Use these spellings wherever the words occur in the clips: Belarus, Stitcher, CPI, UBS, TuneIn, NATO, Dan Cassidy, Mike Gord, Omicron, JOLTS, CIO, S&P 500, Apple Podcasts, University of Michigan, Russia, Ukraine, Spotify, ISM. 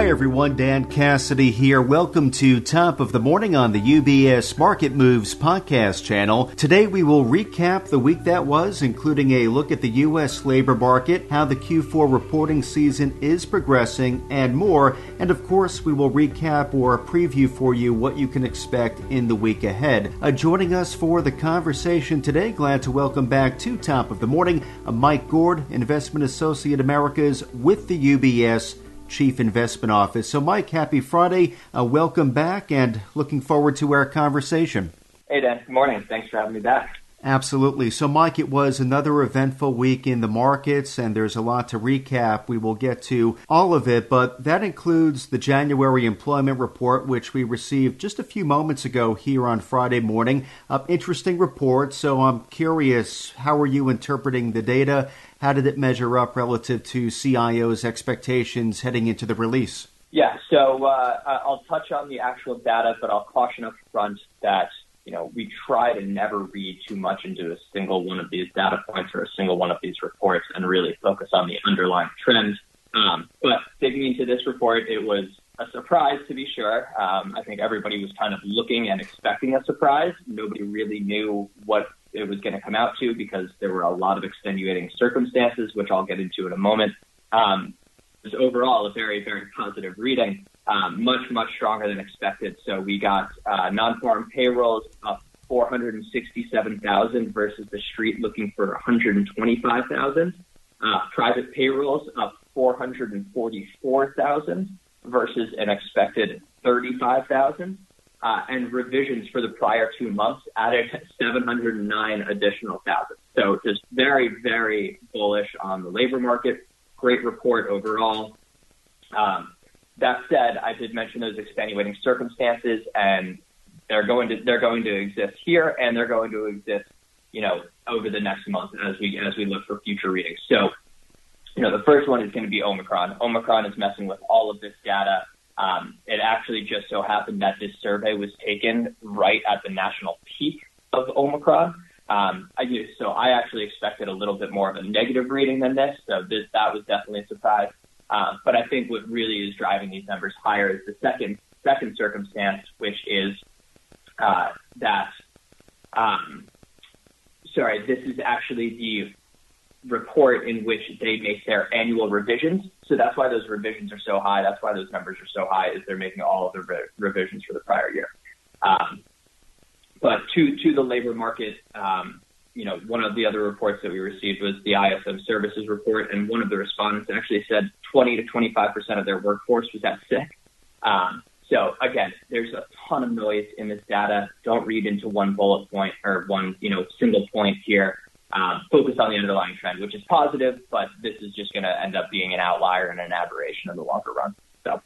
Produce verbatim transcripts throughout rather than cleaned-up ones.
Hi everyone, Dan Cassidy here. Welcome to Top of the Morning on the U B S Market Moves podcast channel. Today we will recap the week that was, including a look at the U S labor market, how the Q four reporting season is progressing, and more. And of course, we will recap or preview for you what you can expect in the week ahead. Uh, joining us for the conversation today, glad to welcome back to Top of the Morning, uh, Mike Gord, Investment Associate Americas with the U B S Chief Investment Office. So, Mike, happy Friday. Uh, welcome back and looking forward to our conversation. Hey, Dan. Good morning. Thanks for having me back. Absolutely. So, Mike, it was another eventful week in the markets, and there's a lot to recap. We will get to all of it, but that includes the January employment report, which we received just a few moments ago here on Friday morning. Uh, interesting report. So I'm curious, how are you interpreting the data? How did it measure up relative to C I O's expectations heading into the release? Yeah, so uh, I'll touch on the actual data, but I'll caution up front that You know, we try to never read too much into a single one of these data points or a single one of these reports and really focus on the underlying trends. Um, but digging into this report, it was a surprise to be sure. Um, I think everybody was kind of looking and expecting a surprise. Nobody really knew what it was going to come out to because there were a lot of extenuating circumstances, which I'll get into in a moment. Um, it was overall a very, very positive reading. Um, much, much stronger than expected. So we got uh, non-farm payrolls up four hundred sixty-seven thousand versus the street looking for one hundred twenty-five thousand. Uh, private payrolls up four hundred forty-four thousand versus an expected thirty-five thousand. Uh, and revisions for the prior two months added seven hundred nine additional thousand. So just very, very bullish on the labor market. Great report overall. Um, That said, I did mention those extenuating circumstances, and they're going to they're going to exist here, and they're going to exist, you know, over the next month as we as we look for future readings. So, you know, the first one is going to be Omicron. Omicron is messing with all of this data. Um, it actually just so happened that this survey was taken right at the national peak of Omicron. Um, I so I actually expected a little bit more of a negative reading than this. So this that was definitely a surprise. Uh, but I think what really is driving these numbers higher is the second second circumstance, which is uh, that, um, sorry, this is actually the report in which they make their annual revisions. So that's why those revisions are so high. That's why those numbers are so high, is they're making all of the re- revisions for the prior year. Um, but to, to the labor market, um you know, one of the other reports that we received was the I S M services report, and one of the respondents actually said twenty to twenty-five percent of their workforce was at sick. Um, so again, there's a ton of noise in this data. Don't read into one bullet point or one, you know, single point here. Um, focus on the underlying trend, which is positive, but this is just going to end up being an outlier and an aberration in the longer run. So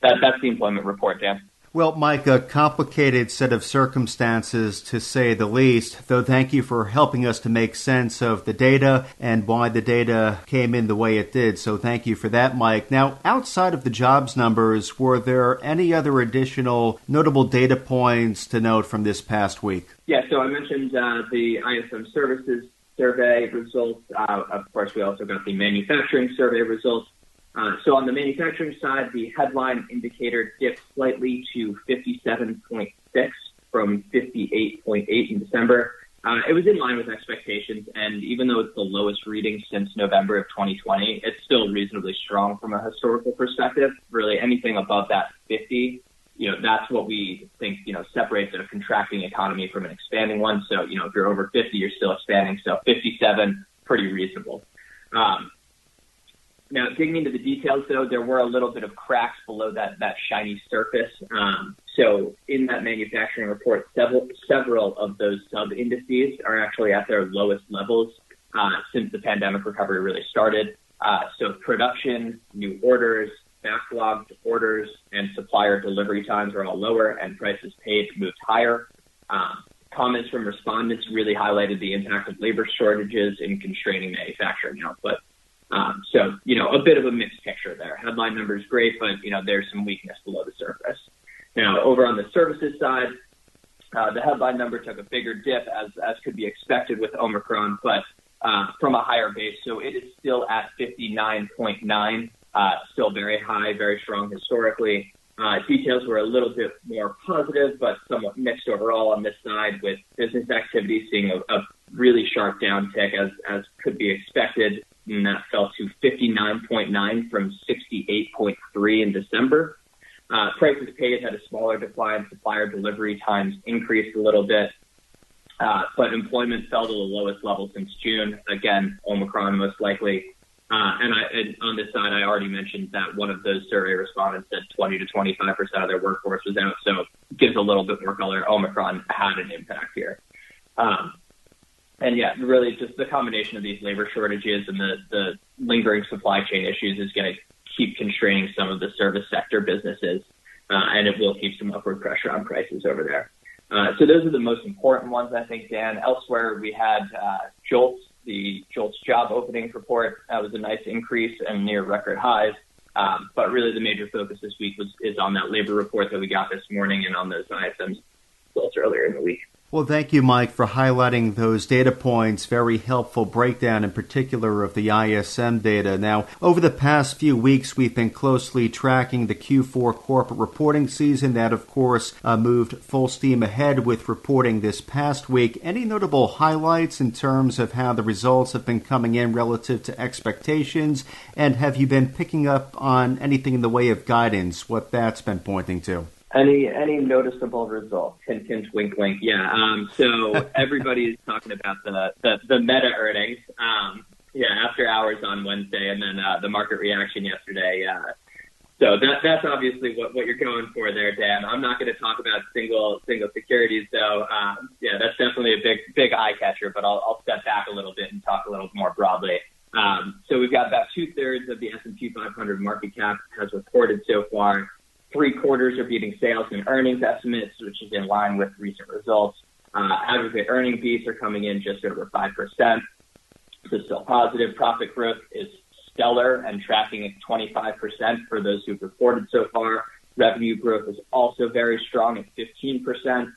that, that's the employment report, Dan. Well, Mike, a complicated set of circumstances to say the least, though thank you for helping us to make sense of the data and why the data came in the way it did. So thank you for that, Mike. Now, outside of the jobs numbers, were there any other additional notable data points to note from this past week? Yeah, so I mentioned uh, the I S M services survey results. Uh, of course, we also got the manufacturing survey results. Uh, so on the manufacturing side, the headline indicator dipped slightly to fifty-seven point six from fifty-eight point eight in December. Uh, it was in line with expectations, and even though it's the lowest reading since November of twenty twenty, it's still reasonably strong from a historical perspective. Really, anything above that fifty, you know, that's what we think, you know, separates a contracting economy from an expanding one. So, you know, if you're over fifty, you're still expanding. So fifty-seven, pretty reasonable. Um, Now, digging into the details, though, there were a little bit of cracks below that, that shiny surface. Um, so in that manufacturing report, several, several of those sub-indices are actually at their lowest levels uh, since the pandemic recovery really started. Uh, so production, new orders, backlogged orders, and supplier delivery times are all lower, and prices paid moved higher. Uh, comments from respondents really highlighted the impact of labor shortages in constraining manufacturing output. Um, so, you know, a bit of a mixed picture there. Headline numbers great, but, you know, there's some weakness below the surface. Now, over on the services side, uh, the headline number took a bigger dip, as as could be expected with Omicron, but uh, from a higher base. So it is still at fifty-nine point nine uh, still very high, very strong historically. Uh, details were a little bit more positive, but somewhat mixed overall on this side, with business activity seeing a, a really sharp downtick, as as could be expected, and that fell to fifty-nine point nine from sixty-eight point three in December. Uh, prices paid had a smaller decline. Supplier delivery times increased a little bit, uh, but employment fell to the lowest level since June. Again, Omicron most likely. Uh, and, I, and on this side, I already mentioned that one of those survey respondents said twenty to twenty-five percent of their workforce was out, so it gives a little bit more color. Omicron had an impact here. Um, and, yeah, really just the combination of these labor shortages and the, the lingering supply chain issues is going to keep constraining some of the service sector businesses, uh, and it will keep some upward pressure on prices over there. Uh, so those are the most important ones, I think, Dan. Elsewhere, we had uh, JOLTS. The JOLTS job openings report uh, was a nice increase and near record highs. Um, but really the major focus this week was, is on that labor report that we got this morning and on those I S M results earlier in the week. Well, thank you, Mike, for highlighting those data points. Very helpful breakdown, in particular, of the I S M data. Now, over the past few weeks, we've been closely tracking the Q four corporate reporting season. That, of course, uh, moved full steam ahead with reporting this past week. Any notable highlights in terms of how the results have been coming in relative to expectations? And have you been picking up on anything in the way of guidance, what that's been pointing to? Any any noticeable results? Hint, hint, wink, wink. Yeah. Um, so everybody's talking about the, the, the meta earnings. Um, yeah, after hours on Wednesday, and then uh, the market reaction yesterday. Uh, so that that's obviously what, what you're going for there, Dan. I'm not going to talk about single single securities, though. Uh, yeah, that's definitely a big big eye catcher. But I'll, I'll step back a little bit and talk a little more broadly. Um, so we've got about two thirds of the S and P five hundred market cap has reported so far. Three quarters are beating sales and earnings estimates, which is in line with recent results. Uh, aggregate earning beats are coming in just over five percent. So still positive. Profit growth is stellar and tracking at twenty-five percent for those who've reported so far. Revenue growth is also very strong at fifteen percent.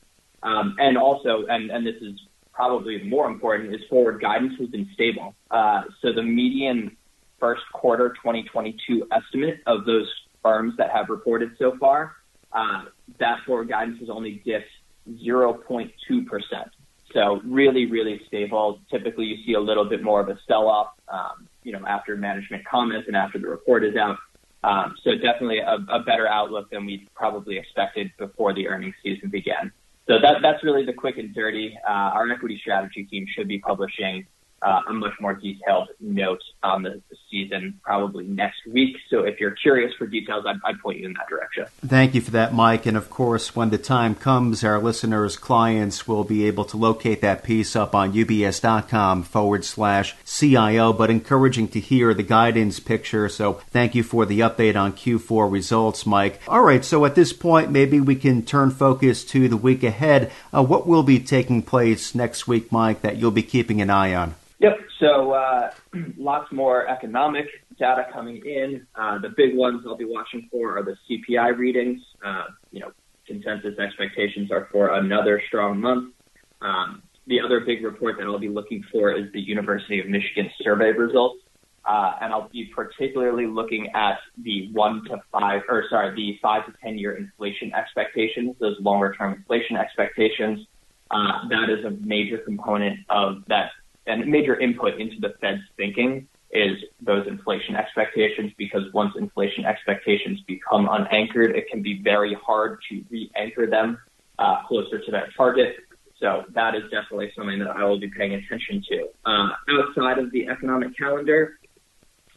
Um, and also, and, and this is probably more important, is forward guidance has been stable. Uh, so the median first quarter twenty twenty-two estimate of those firms that have reported so far, uh, that forward guidance has only dipped zero point two percent. So really, really stable. Typically, you see a little bit more of a sell-off, um, you know, after management comments and after the report is out. Um, so definitely a, a better outlook than we probably expected before the earnings season began. So that, that's really the quick and dirty. Uh, our equity strategy team should be publishing Uh, a much more detailed note on the, the season probably next week. So if you're curious for details, I'd, I'd point you in that direction. Thank you for that, Mike. And of course, when the time comes, our listeners, clients will be able to locate that piece up on U B S dot com forward slash CIO, but encouraging to hear the guidance picture. So thank you for the update on Q four results, Mike. All right. So at this point, maybe we can turn focus to the week ahead. Uh, what will be taking place next week, Mike, that you'll be keeping an eye on? Yep. So uh, lots more economic data coming in. Uh, the big ones I'll be watching for are the C P I readings. Uh, you know, consensus expectations are for another strong month. Um, the other big report that I'll be looking for is the University of Michigan survey results. Uh, and I'll be particularly looking at the one to five, or sorry, the five to ten year inflation expectations, those longer term inflation expectations. Uh, that is a major component of that. And major input into the Fed's thinking is those inflation expectations, because once inflation expectations become unanchored, it can be very hard to re-anchor them uh, closer to that target. So that is definitely something that I will be paying attention to. Uh, outside of the economic calendar,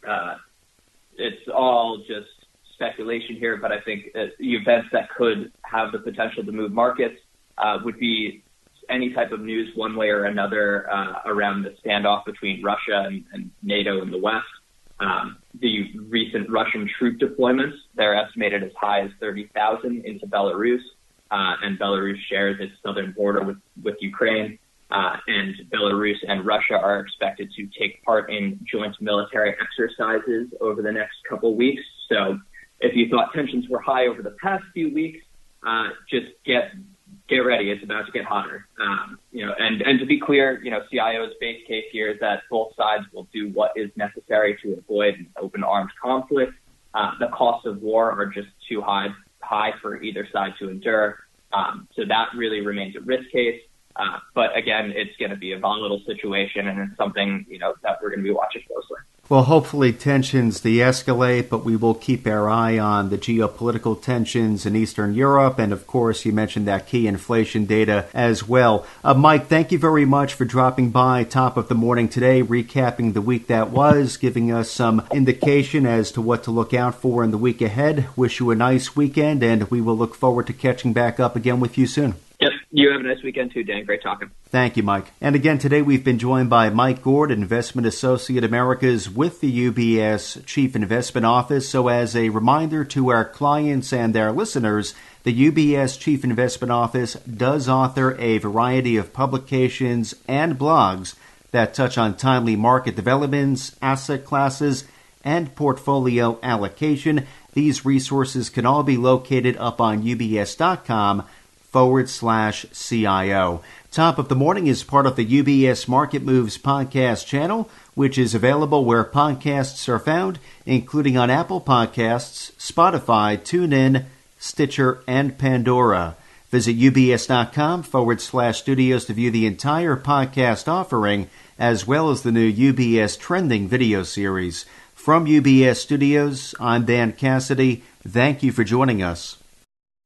uh, it's all just speculation here, but I think uh, events that could have the potential to move markets uh, would be any type of news one way or another uh, around the standoff between Russia and, and NATO in the West. Um, the recent Russian troop deployments, they're estimated as high as thirty thousand into Belarus, uh, and Belarus shares its southern border with, with Ukraine. Uh, and Belarus and Russia are expected to take part in joint military exercises over the next couple weeks. So if you thought tensions were high over the past few weeks, uh, just get... Get ready. It's about to get hotter. Um, you know, and, and to be clear, you know, C I O's base case here is that both sides will do what is necessary to avoid an open armed conflict. Uh, the costs of war are just too high, high for either side to endure. Um, so that really remains a risk case. Uh, but again, it's going to be a volatile situation, and it's something, you know, that we're going to be watching closely. Well, hopefully tensions de-escalate, but we will keep our eye on the geopolitical tensions in Eastern Europe. And of course, you mentioned that key inflation data as well. Uh, Mike, thank you very much for dropping by top of the morning today, recapping the week that was, giving us some indication as to what to look out for in the week ahead. Wish you a nice weekend, and we will look forward to catching back up again with you soon. Yep. You have a nice weekend too, Dan. Great talking. Thank you, Mike. And again, today we've been joined by Mike Gord, Investment Associate Americas with the U B S Chief Investment Office. So as a reminder to our clients and our listeners, the U B S Chief Investment Office does author a variety of publications and blogs that touch on timely market developments, asset classes, and portfolio allocation. These resources can all be located up on U B S dot com. forward slash CIO. Top of the Morning is part of the U B S Market Moves podcast channel, which is available where podcasts are found, including on Apple Podcasts, Spotify, TuneIn, Stitcher, and Pandora. Visit U B S dot com forward slash studios to view the entire podcast offering, as well as the new U B S Trending video series. From U B S Studios, I'm Dan Cassidy. Thank you for joining us.